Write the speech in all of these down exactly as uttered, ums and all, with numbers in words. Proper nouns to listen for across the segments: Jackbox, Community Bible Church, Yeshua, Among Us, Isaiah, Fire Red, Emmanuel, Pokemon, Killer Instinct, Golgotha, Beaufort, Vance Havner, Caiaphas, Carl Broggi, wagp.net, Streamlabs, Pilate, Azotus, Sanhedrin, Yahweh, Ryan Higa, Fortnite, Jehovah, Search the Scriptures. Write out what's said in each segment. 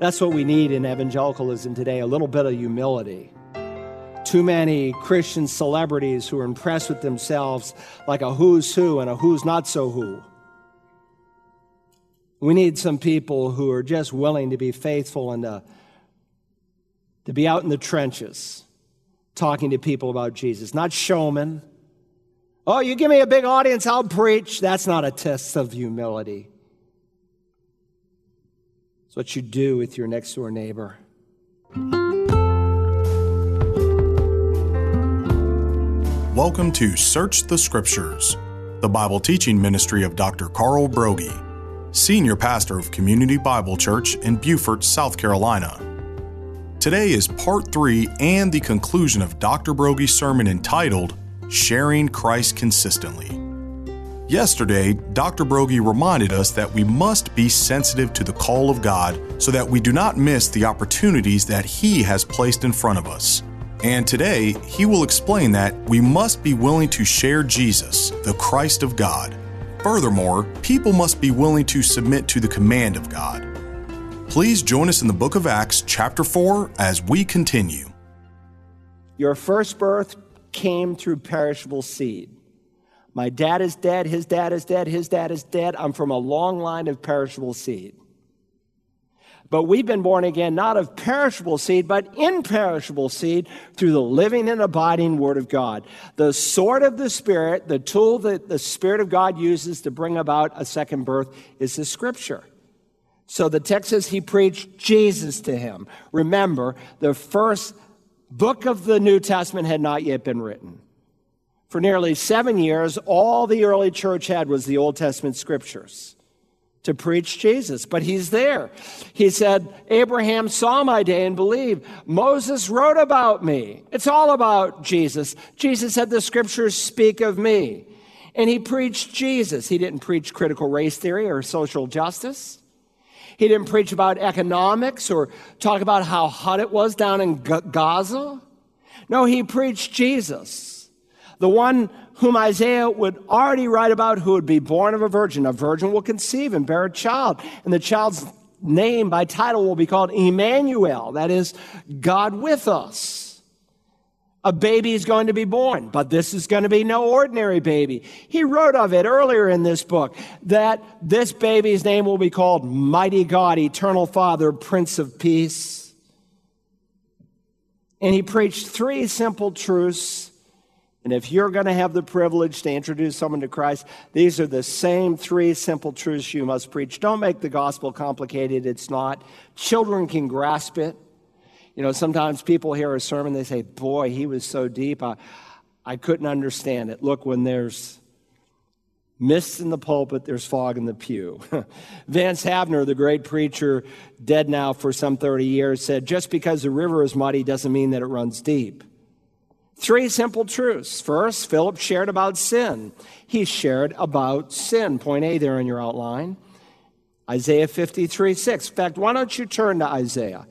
That's what we need in evangelicalism today, a little bit of humility. Too many Christian celebrities who are impressed with themselves like a who's who and a who's not so who. We need some people who are just willing to be faithful and to, to be out in the trenches talking to people about Jesus, not showmen. Oh, you give me a big audience, I'll preach. That's not a test of humility. It's what you do with your next door neighbor. Welcome to Search the Scriptures, the Bible teaching ministry of Doctor Carl Broggi, Senior Pastor of Community Bible Church in Beaufort, South Carolina. Today is part three and the conclusion of Doctor Broggi's sermon entitled, Sharing Christ Consistently. Yesterday, Doctor Broggi reminded us that we must be sensitive to the call of God so that we do not miss the opportunities that He has placed in front of us. And today, he will explain that we must be willing to share Jesus, the Christ of God. Furthermore, people must be willing to submit to the command of God. Please join us in the book of Acts, chapter four, as we continue. Your first birth came through perishable seed. My dad is dead, his dad is dead, his dad is dead. I'm from a long line of perishable seed. But we've been born again, not of perishable seed, but imperishable seed through the living and abiding Word of God. The sword of the Spirit, the tool that the Spirit of God uses to bring about a second birth is the Scripture. So the text says he preached Jesus to him. Remember, the first book of the New Testament had not yet been written. For nearly seven years, all the early church had was the Old Testament Scriptures to preach Jesus, but he's there. He said, Abraham saw my day and believed. Moses wrote about me. It's all about Jesus. Jesus said, the Scriptures speak of me. And he preached Jesus. He didn't preach critical race theory or social justice. He didn't preach about economics or talk about how hot it was down in Gaza. No, he preached Jesus, the one whom Isaiah would already write about, who would be born of a virgin. A virgin will conceive and bear a child, and the child's name by title will be called Emmanuel, that is, God with us. A baby is going to be born, but this is going to be no ordinary baby. He wrote of it earlier in this book, that this baby's name will be called Mighty God, Eternal Father, Prince of Peace. And he preached three simple truths. And if you're going to have the privilege to introduce someone to Christ, these are the same three simple truths you must preach. Don't make the gospel complicated. It's not. Children can grasp it. You know, sometimes people hear a sermon, they say, boy, he was so deep, I, I couldn't understand it. Look, when there's mist in the pulpit, there's fog in the pew. Vance Havner, the great preacher, dead now for some thirty years, said, just because the river is muddy doesn't mean that it runs deep. Three simple truths. First, Philip shared about sin. He shared about sin. Point A there in your outline. Isaiah fifty-three six. In fact, why don't you turn to Isaiah?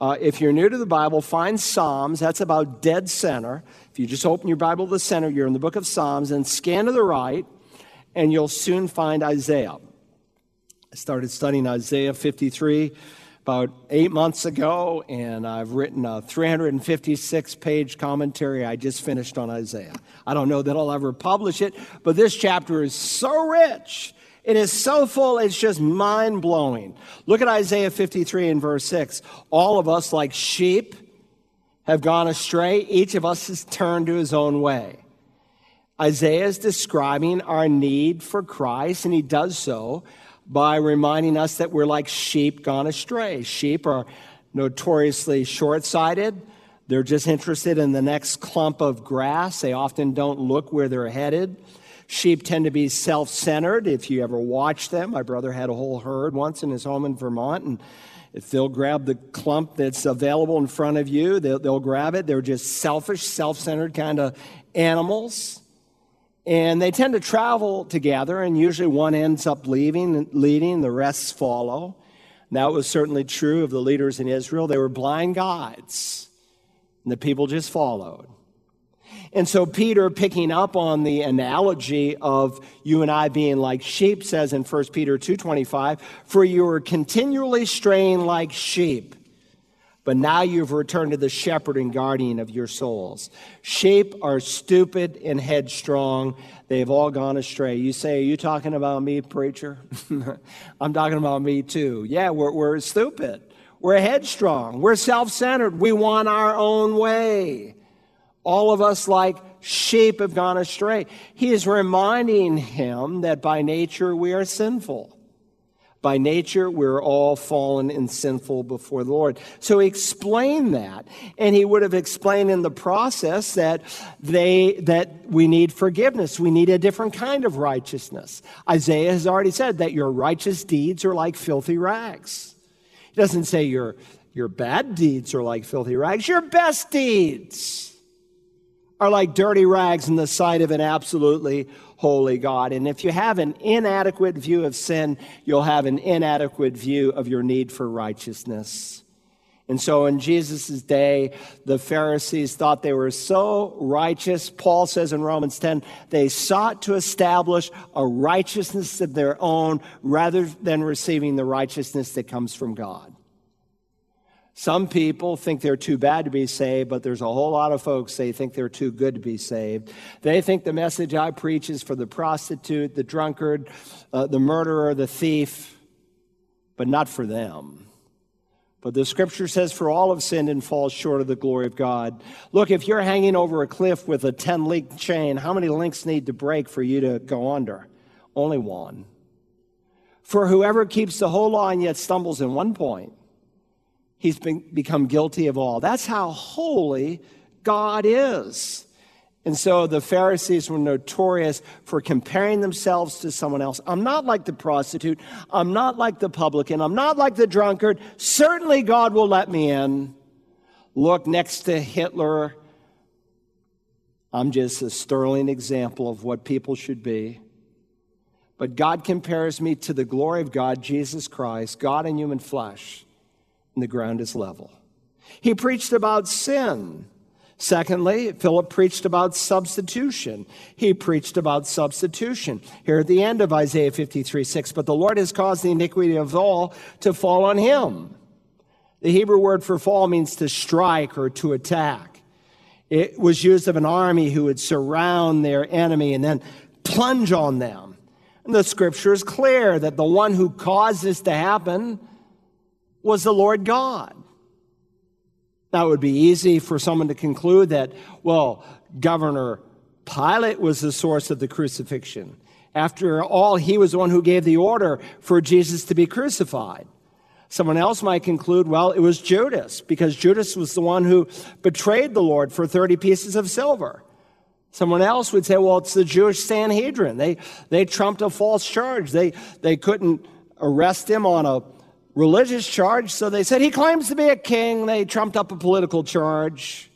Uh, if you're new to the Bible, find Psalms. That's about dead center. If you just open your Bible to the center, you're in the book of Psalms, and scan to the right, and you'll soon find Isaiah. I started studying Isaiah fifty-three about eight months ago, and I've written a three hundred fifty-six page commentary I just finished on Isaiah. I don't know that I'll ever publish it, but this chapter is so rich. It is so full, it's just mind-blowing. Look at Isaiah fifty-three and verse six. All of us, like sheep, have gone astray. Each of us has turned to his own way. Isaiah is describing our need for Christ, and he does so by reminding us that we're like sheep gone astray. Sheep are notoriously short-sighted. They're just interested in the next clump of grass. They often don't look where they're headed. Sheep tend to be self-centered. If you ever watch them, my brother had a whole herd once in his home in Vermont, and if they'll grab the clump that's available in front of you, they'll, they'll grab it. They're just selfish, self-centered kind of animals. And they tend to travel together, and usually one ends up leaving, leading, the rest follow. And that was certainly true of the leaders in Israel. They were blind guides, and the people just followed. And so Peter, picking up on the analogy of you and I being like sheep, says in First Peter two twenty-five, "For you are continually straying like sheep, but now you've returned to the shepherd and guardian of your souls." Sheep are stupid and headstrong. They've all gone astray. You say, "Are you talking about me, preacher?" I'm talking about me too. Yeah, we're, we're stupid. We're headstrong. We're self-centered. We want our own way. All of us, like sheep, have gone astray. He is reminding him that by nature we are sinful. By nature, we're all fallen and sinful before the Lord. So he explained that, and he would have explained in the process that they that we need forgiveness. We need a different kind of righteousness. Isaiah has already said that your righteous deeds are like filthy rags. He doesn't say your, your bad deeds are like filthy rags. Your best deeds are like dirty rags in the sight of an absolutely holy God. And if you have an inadequate view of sin, you'll have an inadequate view of your need for righteousness. And so in Jesus' day, the Pharisees thought they were so righteous. Paul says in Romans ten, they sought to establish a righteousness of their own rather than receiving the righteousness that comes from God. Some people think they're too bad to be saved, but there's a whole lot of folks, they think they're too good to be saved. They think the message I preach is for the prostitute, the drunkard, uh, the murderer, the thief, but not for them. But the scripture says, for all have sinned and fall short of the glory of God. Look, if you're hanging over a cliff with a ten-link chain, how many links need to break for you to go under? Only one. For whoever keeps the whole law and yet stumbles in one point, he's been, become guilty of all. That's how holy God is. And so the Pharisees were notorious for comparing themselves to someone else. I'm not like the prostitute. I'm not like the publican. I'm not like the drunkard. Certainly God will let me in. Look, next to Hitler, I'm just a sterling example of what people should be. But God compares me to the glory of God, Jesus Christ, God in human flesh. And the ground is level. He preached about sin. Secondly, Philip preached about substitution. He preached about substitution. Here at the end of Isaiah fifty-three six, "But the Lord has caused the iniquity of all to fall on him." The Hebrew word for fall means to strike or to attack. It was used of an army who would surround their enemy and then plunge on them. And the scripture is clear that the one who caused this to happen was the Lord God. Now, it would be easy for someone to conclude that, well, Governor Pilate was the source of the crucifixion. After all, he was the one who gave the order for Jesus to be crucified. Someone else might conclude, well, it was Judas, because Judas was the one who betrayed the Lord for thirty pieces of silver. Someone else would say, well, it's the Jewish Sanhedrin. They they trumped a false charge. They they couldn't arrest him on a religious charge, so they said he claims to be a king. They trumped up a political charge.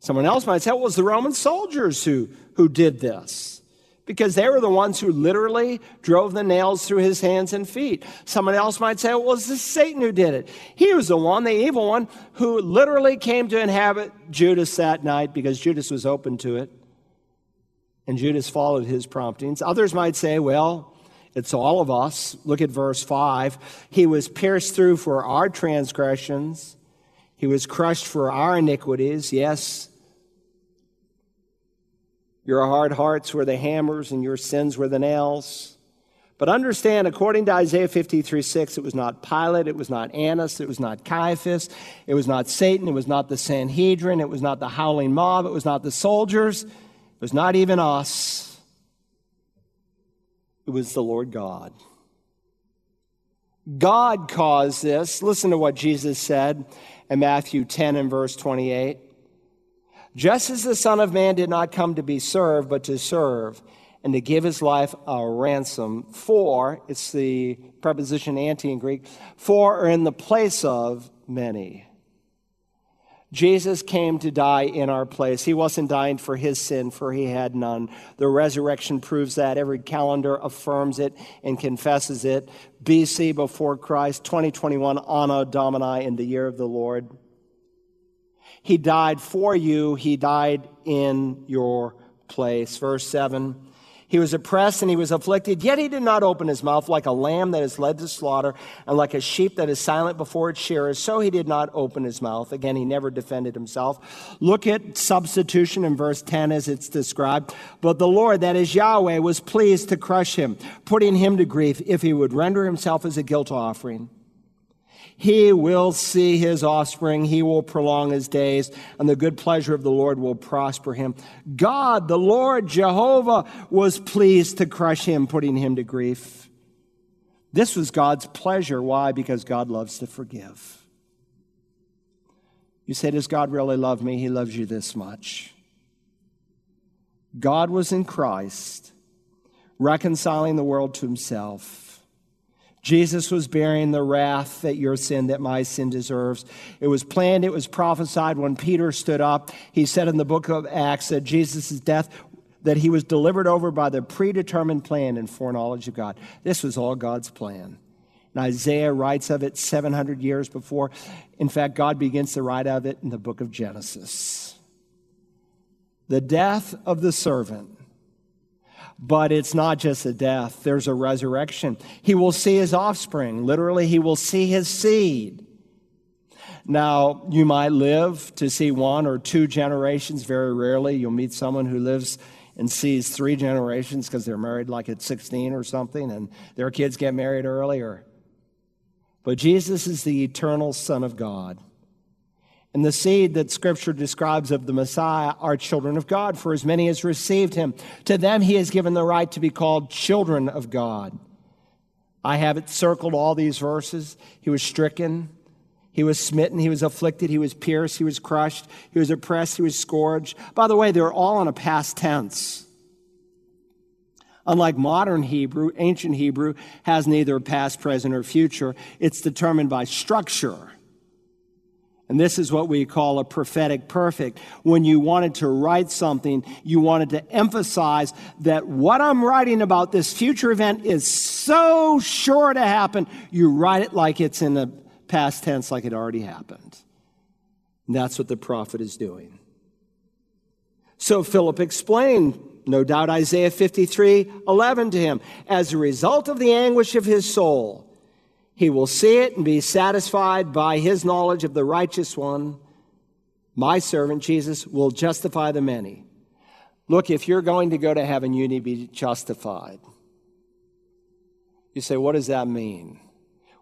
Someone else might say it was the Roman soldiers who, who did this, because they were the ones who literally drove the nails through his hands and feet. Someone else might say it was the Satan who did it. He was the one, the evil one, who literally came to inhabit Judas that night because Judas was open to it, and Judas followed his promptings. Others might say, well, it's all of us. Look at verse five. He was pierced through for our transgressions. He was crushed for our iniquities. Yes, your hard hearts were the hammers and your sins were the nails. But understand, according to Isaiah fifty-three six, it was not Pilate, it was not Annas, it was not Caiaphas, it was not Satan, it was not the Sanhedrin, it was not the howling mob, it was not the soldiers, it was not even us. It was the Lord God. God caused this. Listen to what Jesus said in Matthew ten and verse twenty-eight. "Just as the Son of Man did not come to be served, but to serve, and to give his life a ransom for," it's the preposition anti in Greek, "for or in the place of many." Jesus came to die in our place. He wasn't dying for his sin, for he had none. The resurrection proves that. Every calendar affirms it and confesses it. B C, before Christ, twenty twenty-one, Anno Domini, in the year of the Lord. He died for you. He died in your place. Verse seven, he was oppressed and he was afflicted, yet he did not open his mouth. Like a lamb that is led to slaughter, and like a sheep that is silent before its shearers, so he did not open his mouth. Again, he never defended himself. Look at substitution in verse ten as it's described. But the Lord, that is Yahweh, was pleased to crush him, putting him to grief, if he would render himself as a guilt offering. He will see his offspring, he will prolong his days, and the good pleasure of the Lord will prosper him. God, the Lord, Jehovah, was pleased to crush him, putting him to grief. This was God's pleasure. Why? Because God loves to forgive. You say, does God really love me? He loves you this much. God was in Christ, reconciling the world to himself. Jesus was bearing the wrath that your sin, that my sin deserves. It was planned, it was prophesied. When Peter stood up, he said in the book of Acts that Jesus' death, that he was delivered over by the predetermined plan and foreknowledge of God. This was all God's plan. And Isaiah writes of it seven hundred years before. In fact, God begins to write of it in the book of Genesis. The death of the servant. But it's not just a death. There's a resurrection. He will see his offspring. Literally, he will see his seed. Now, you might live to see one or two generations. Very rarely, you'll meet someone who lives and sees three generations because they're married like at sixteen or something, and their kids get married earlier. But Jesus is the eternal Son of God. And the seed that Scripture describes of the Messiah are children of God. For as many as received him, to them he has given the right to be called children of God. I have it circled, all these verses. He was stricken. He was smitten. He was afflicted. He was pierced. He was crushed. He was oppressed. He was scourged. By the way, they're all in a past tense. Unlike modern Hebrew, ancient Hebrew has neither past, present, or future. It's determined by structure. And this is what we call a prophetic perfect. When you wanted to write something, you wanted to emphasize that what I'm writing about, this future event, is so sure to happen. You write it like it's in the past tense, like it already happened. And that's what the prophet is doing. So Philip explained, no doubt, Isaiah fifty-three eleven to him. As a result of the anguish of his soul, he will see it and be satisfied. By his knowledge of the righteous one, my servant Jesus will justify the many. Look, if you're going to go to heaven, you need to be justified. You say, what does that mean?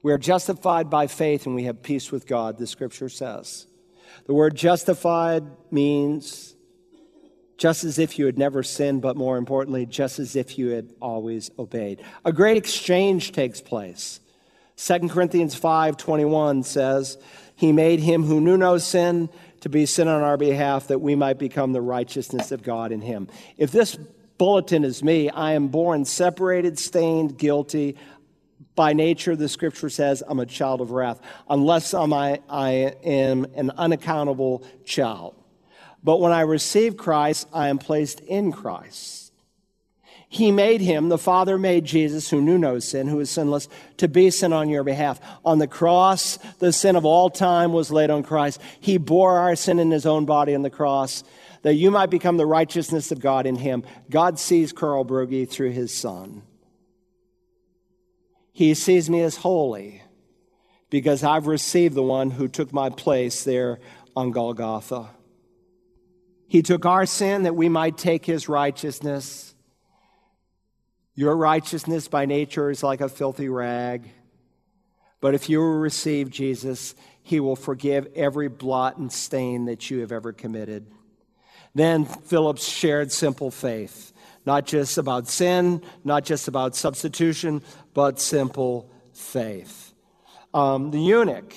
We are justified by faith and we have peace with God, the Scripture says. The word justified means just as if you had never sinned, but more importantly, just as if you had always obeyed. A great exchange takes place. Second Corinthians five twenty-one says, he made him who knew no sin to be sin on our behalf, that we might become the righteousness of God in him. If this bulletin is me, I am born separated, stained, guilty. By nature, the Scripture says, I'm a child of wrath, unless I'm, I, I am an unaccountable child. But when I receive Christ, I am placed in Christ. He made him, the Father made Jesus, who knew no sin, who is sinless, to be sin on your behalf. On the cross, the sin of all time was laid on Christ. He bore our sin in his own body on the cross, that you might become the righteousness of God in him. God sees Carl Broggi through his Son. He sees me as holy because I've received the one who took my place there on Golgotha. He took our sin that we might take his righteousness. Your righteousness by nature is like a filthy rag. But if you will receive Jesus, he will forgive every blot and stain that you have ever committed. Then Philip shared simple faith, not just about sin, not just about substitution, but simple faith. Um, the eunuch,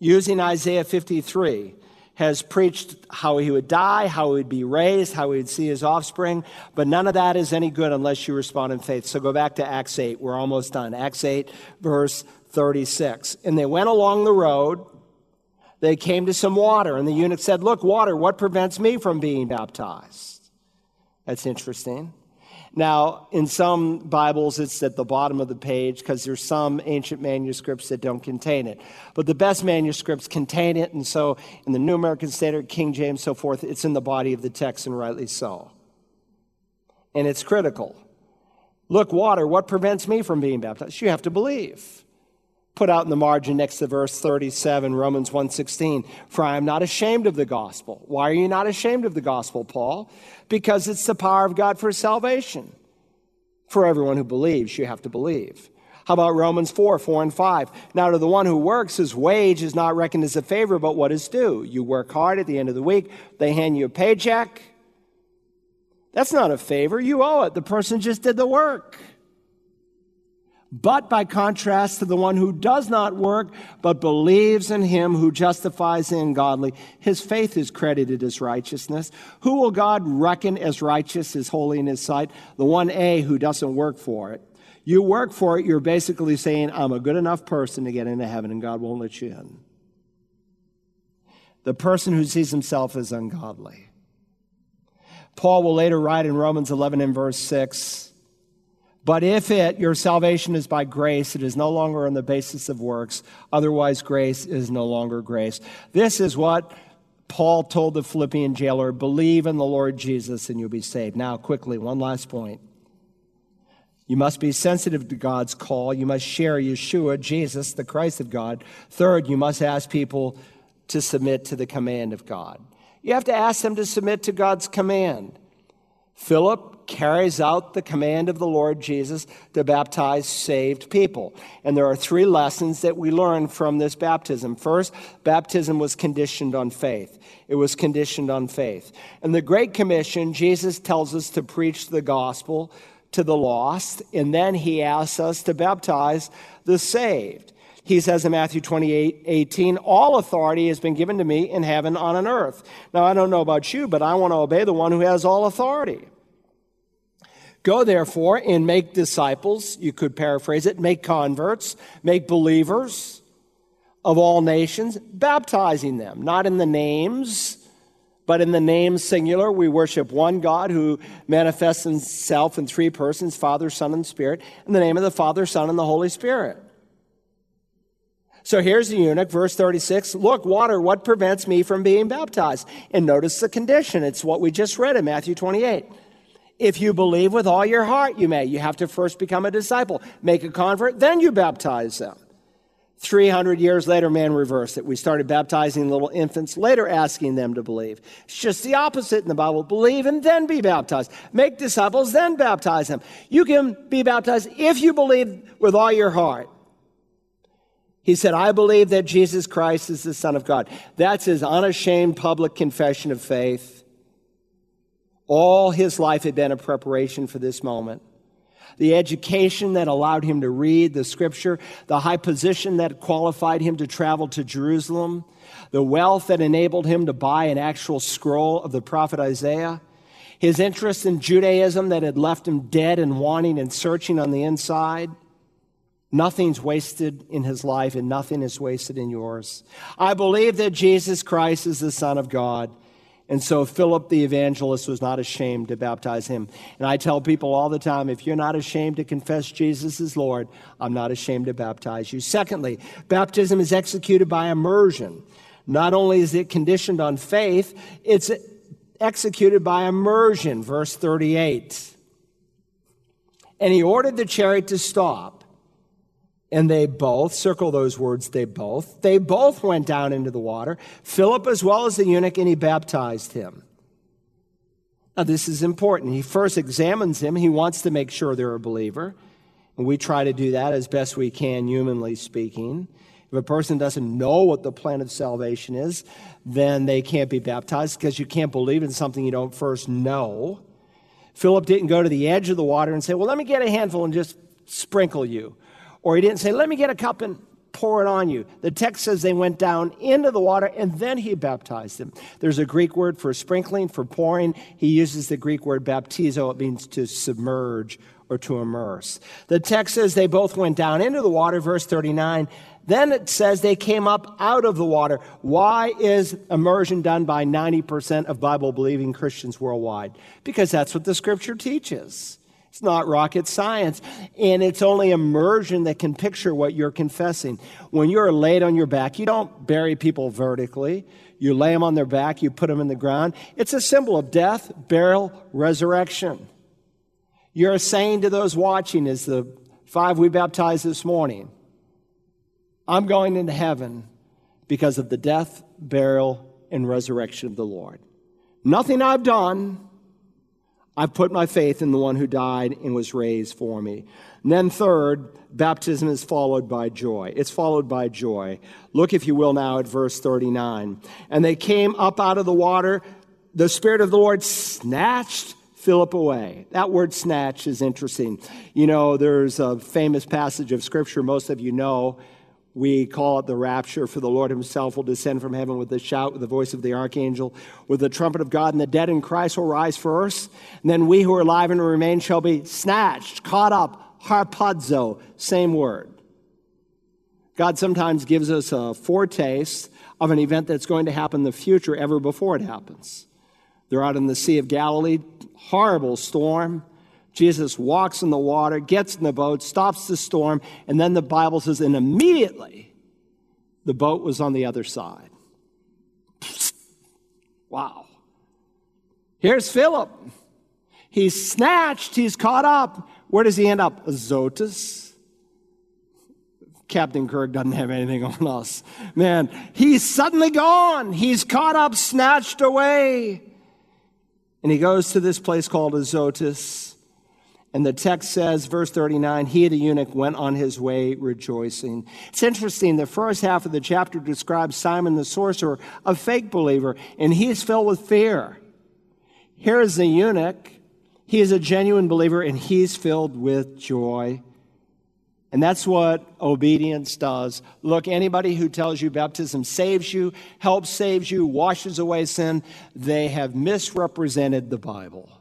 using Isaiah fifty-three, has preached how he would die, how he would be raised, how he would see his offspring. But none of that is any good unless you respond in faith. So go back to Acts eight. We're almost done. Acts eight, verse thirty-six. And they went along the road. They came to some water. And the eunuch said, look, water, what prevents me from being baptized? That's interesting. Now, in some Bibles, it's at the bottom of the page because there's some ancient manuscripts that don't contain it. But the best manuscripts contain it, and so in the New American Standard, King James, so forth, it's in the body of the text, and rightly so. And it's critical. Look, water, what prevents me from being baptized? You have to believe. Put out in the margin next to verse thirty-seven, Romans one sixteen, for I am not ashamed of the gospel. Why are you not ashamed of the gospel, Paul? Because it's the power of God for salvation. For everyone who believes, you have to believe. How about Romans four, four and five? Now to the one who works, his wage is not reckoned as a favor, but what is due. You work hard at the end of the week, they hand you a paycheck. That's not a favor, you owe it. The person just did the work. But by contrast to the one who does not work, but believes in him who justifies the ungodly, his faith is credited as righteousness. Who will God reckon as righteous, as holy in his sight? The one A who doesn't work for it. You work for it, you're basically saying, I'm a good enough person to get into heaven, and God won't let you in. The person who sees himself as ungodly. Paul will later write in Romans eleven and verse six, but if it, your salvation is by grace, it is no longer on the basis of works. Otherwise, grace is no longer grace. This is what Paul told the Philippian jailer, believe in the Lord Jesus and you'll be saved. Now, quickly, one last point. You must be sensitive to God's call. You must share Yeshua, Jesus, the Christ of God. Third, you must ask people to submit to the command of God. You have to ask them to submit to God's command. Philip carries out the command of the Lord Jesus to baptize saved people. And there are three lessons that we learn from this baptism. First, baptism was conditioned on faith. It was conditioned on faith. In the Great Commission, Jesus tells us to preach the gospel to the lost, and then he asks us to baptize the saved. He says in Matthew twenty-eight eighteen, all authority has been given to me in heaven on and earth. Now, I don't know about you, but I want to obey the one who has all authority. Go, therefore, and make disciples, you could paraphrase it, make converts, make believers of all nations, baptizing them, not in the names, but in the name singular. We worship one God who manifests himself in three persons, Father, Son, and Spirit, in the name of the Father, Son, and the Holy Spirit. So here's the eunuch, verse thirty-six, look, water, what prevents me from being baptized? And notice the condition. It's what we just read in Matthew twenty-eight. If you believe with all your heart, you may. You have to first become a disciple, make a convert, then you baptize them. three hundred years later, man reversed it. We started baptizing little infants, later asking them to believe. It's just the opposite in the Bible. Believe and then be baptized. Make disciples, then baptize them. You can be baptized if you believe with all your heart. He said, I believe that Jesus Christ is the Son of God. That's his unashamed public confession of faith. All his life had been a preparation for this moment. The education that allowed him to read the scripture, the high position that qualified him to travel to Jerusalem, the wealth that enabled him to buy an actual scroll of the prophet Isaiah, his interest in Judaism that had left him dead and wanting and searching on the inside. Nothing's wasted in his life, and nothing is wasted in yours. I believe that Jesus Christ is the Son of God. And so Philip the evangelist was not ashamed to baptize him. And I tell people all the time, if you're not ashamed to confess Jesus is Lord, I'm not ashamed to baptize you. Secondly, baptism is executed by immersion. Not only is it conditioned on faith, it's executed by immersion, verse thirty-eight. And he ordered the chariot to stop. And they both, circle those words, they both, they both went down into the water, Philip as well as the eunuch, and he baptized him. Now, this is important. He first examines him. He wants to make sure they're a believer. And we try to do that as best we can, humanly speaking. If a person doesn't know what the plan of salvation is, then they can't be baptized because you can't believe in something you don't first know. Philip didn't go to the edge of the water and say, well, let me get a handful and just sprinkle you. Or he didn't say, let me get a cup and pour it on you. The text says they went down into the water, and then he baptized them. There's a Greek word for sprinkling, for pouring. He uses the Greek word baptizo. It means to submerge or to immerse. The text says they both went down into the water, verse thirty-nine. Then it says they came up out of the water. Why is immersion done by ninety percent of Bible-believing Christians worldwide? Because that's what the Scripture teaches. It's not rocket science, and it's only immersion that can picture what you're confessing. When you're laid on your back, you don't bury people vertically. You lay them on their back, you put them in the ground. It's a symbol of death, burial, resurrection. You're saying to those watching, as the five we baptized this morning, I'm going into heaven because of the death, burial, and resurrection of the Lord. Nothing I've done, I've put my faith in the one who died and was raised for me. And then third, baptism is followed by joy. It's followed by joy. Look, if you will, now at verse thirty-nine. And they came up out of the water. The Spirit of the Lord snatched Philip away. That word snatch is interesting. You know, there's a famous passage of Scripture most of you know. We call it the rapture, for the Lord himself will descend from heaven with a shout, with the voice of the archangel, with the trumpet of God, and the dead in Christ will rise first. And then we who are alive and remain shall be snatched, caught up, harpazo, same word. God sometimes gives us a foretaste of an event that's going to happen in the future ever before it happens. They're out in the Sea of Galilee, horrible storm. Jesus walks in the water, gets in the boat, stops the storm, and then the Bible says, and immediately the boat was on the other side. Wow. Here's Philip. He's snatched. He's caught up. Where does he end up? Azotus. Captain Kirk doesn't have anything on us. Man, he's suddenly gone. He's caught up, snatched away. And he goes to this place called Azotus. And the text says, verse thirty-nine, he, the eunuch, went on his way rejoicing. It's interesting. The first half of the chapter describes Simon the sorcerer, a fake believer, and he is filled with fear. Here is the eunuch. He is a genuine believer, and he's filled with joy. And that's what obedience does. Look, anybody who tells you baptism saves you, helps saves you, washes away sin, they have misrepresented the Bible.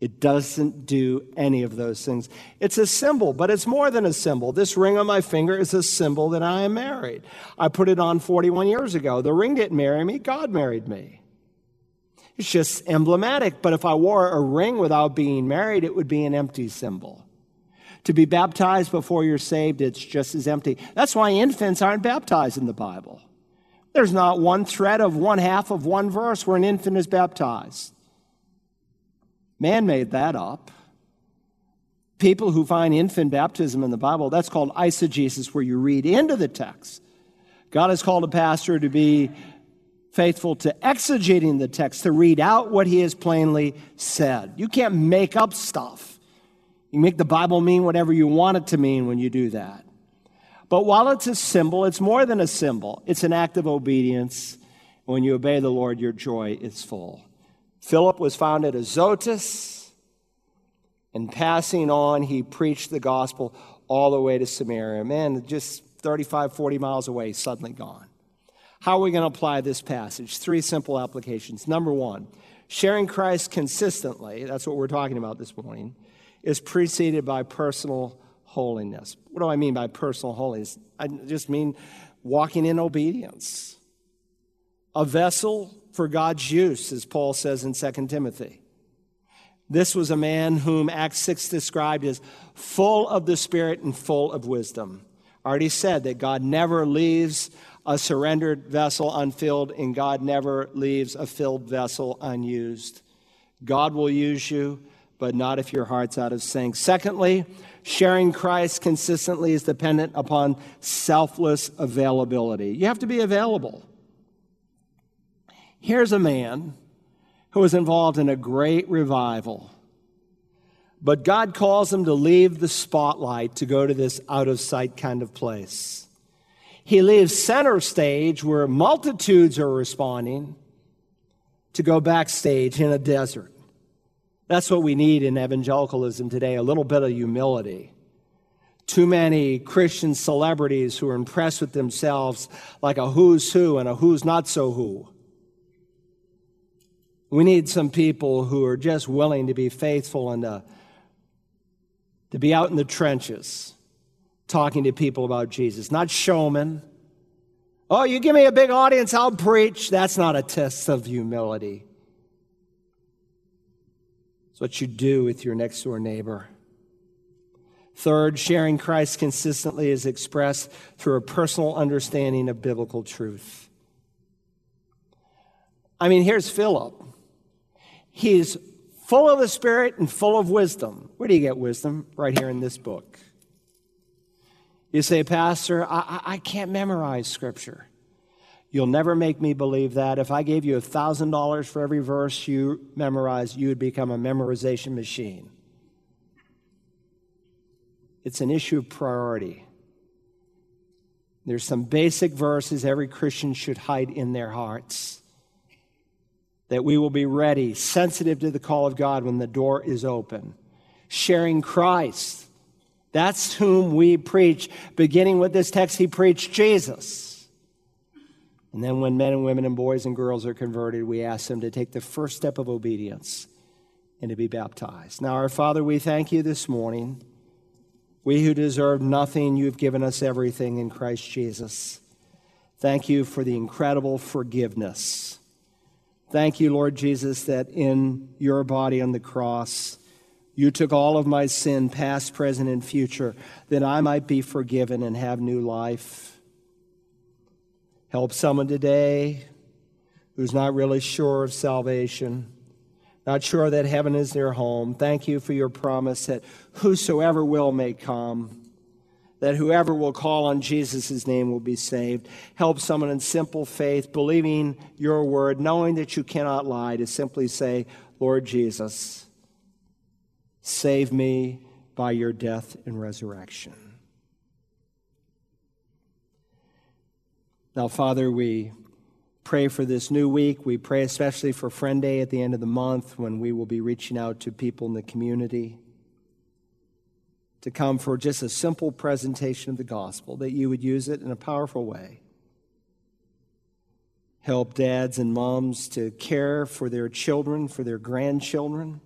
It doesn't do any of those things. It's a symbol, but it's more than a symbol. This ring on my finger is a symbol that I am married. I put it on forty-one years ago. The ring didn't marry me. God married me. It's just emblematic, but if I wore a ring without being married, it would be an empty symbol. To be baptized before you're saved, it's just as empty. That's why infants aren't baptized in the Bible. There's not one thread of one half of one verse where an infant is baptized. Man made that up. People who find infant baptism in the Bible, that's called eisegesis, where you read into the text. God has called a pastor to be faithful to exegeting the text, to read out what he has plainly said. You can't make up stuff. You make the Bible mean whatever you want it to mean when you do that. But while it's a symbol, it's more than a symbol. It's an act of obedience. When you obey the Lord, your joy is full. Philip was found at Azotus, and passing on, he preached the gospel all the way to Samaria. Man, just thirty-five, forty miles away, suddenly gone. How are we going to apply this passage? Three simple applications. Number one, sharing Christ consistently, that's what we're talking about this morning, is preceded by personal holiness. What do I mean by personal holiness? I just mean walking in obedience. A vessel for God's use, as Paul says in Second Timothy. This was a man whom Acts six described as full of the Spirit and full of wisdom. I already said that God never leaves a surrendered vessel unfilled, and God never leaves a filled vessel unused. God will use you, but not if your heart's out of sync. Secondly, sharing Christ consistently is dependent upon selfless availability. You have to be available. Here's a man who was involved in a great revival, but God calls him to leave the spotlight to go to this out-of-sight kind of place. He leaves center stage where multitudes are responding to go backstage in a desert. That's what we need in evangelicalism today, a little bit of humility. Too many Christian celebrities who are impressed with themselves like a who's who and a who's not so who. We need some people who are just willing to be faithful and to, to be out in the trenches talking to people about Jesus, not showmen. Oh, you give me a big audience, I'll preach. That's not a test of humility. It's what you do with your next door neighbor. Third, sharing Christ consistently is expressed through a personal understanding of biblical truth. I mean, here's Philip. He's full of the Spirit and full of wisdom. Where do you get wisdom? Right here in this book. You say, Pastor, I, I can't memorize Scripture. You'll never make me believe that. If I gave you one thousand dollars for every verse you memorized, you would become a memorization machine. It's an issue of priority. There's some basic verses every Christian should hide in their hearts, that we will be ready, sensitive to the call of God when the door is open. Sharing Christ, that's whom we preach. Beginning with this text, he preached Jesus. And then when men and women and boys and girls are converted, we ask them to take the first step of obedience and to be baptized. Now, our Father, we thank you this morning. We who deserve nothing, you've given us everything in Christ Jesus. Thank you for the incredible forgiveness. Thank you, Lord Jesus, that in your body on the cross, you took all of my sin, past, present, and future, that I might be forgiven and have new life. Help someone today who's not really sure of salvation, not sure that heaven is their home. Thank you for your promise that whosoever will may come, that whoever will call on Jesus' name will be saved. Help someone in simple faith, believing your word, knowing that you cannot lie, to simply say, Lord Jesus, save me by your death and resurrection. Now, Father, we pray for this new week. We pray especially for Friend Day at the end of the month, when we will be reaching out to people in the community to come for just a simple presentation of the gospel, that you would use it in a powerful way. Help dads and moms to care for their children, for their grandchildren.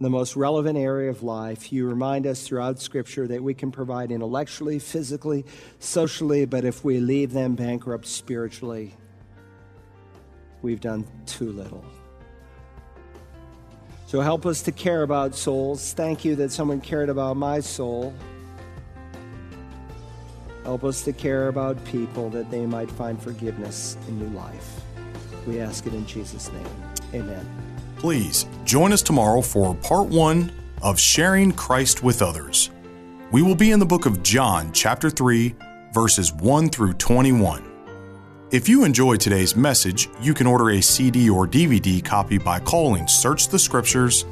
In the most relevant area of life, you remind us throughout Scripture that we can provide intellectually, physically, socially, but if we leave them bankrupt spiritually, we've done too little. So help us to care about souls. Thank you that someone cared about my soul. Help us to care about people, that they might find forgiveness and new life. We ask it in Jesus' name. Amen. Please join us tomorrow for part one of Sharing Christ with Others. We will be in the book of John, chapter three, verses one through twenty-one. If you enjoyed today's message, you can order a C D or D V D copy by calling Search the Scriptures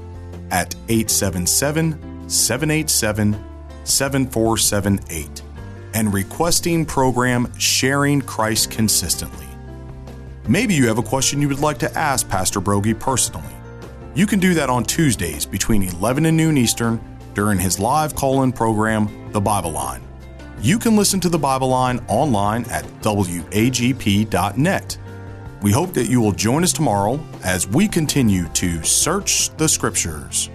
at eight seven seven, seven eight seven, seven four seven eight and requesting program Sharing Christ Consistently. Maybe you have a question you would like to ask Pastor Broggi personally. You can do that on Tuesdays between eleven and noon Eastern during his live call-in program, The Bible Line. You can listen to The Bible Line online at W A G P dot net. We hope that you will join us tomorrow as we continue to search the Scriptures.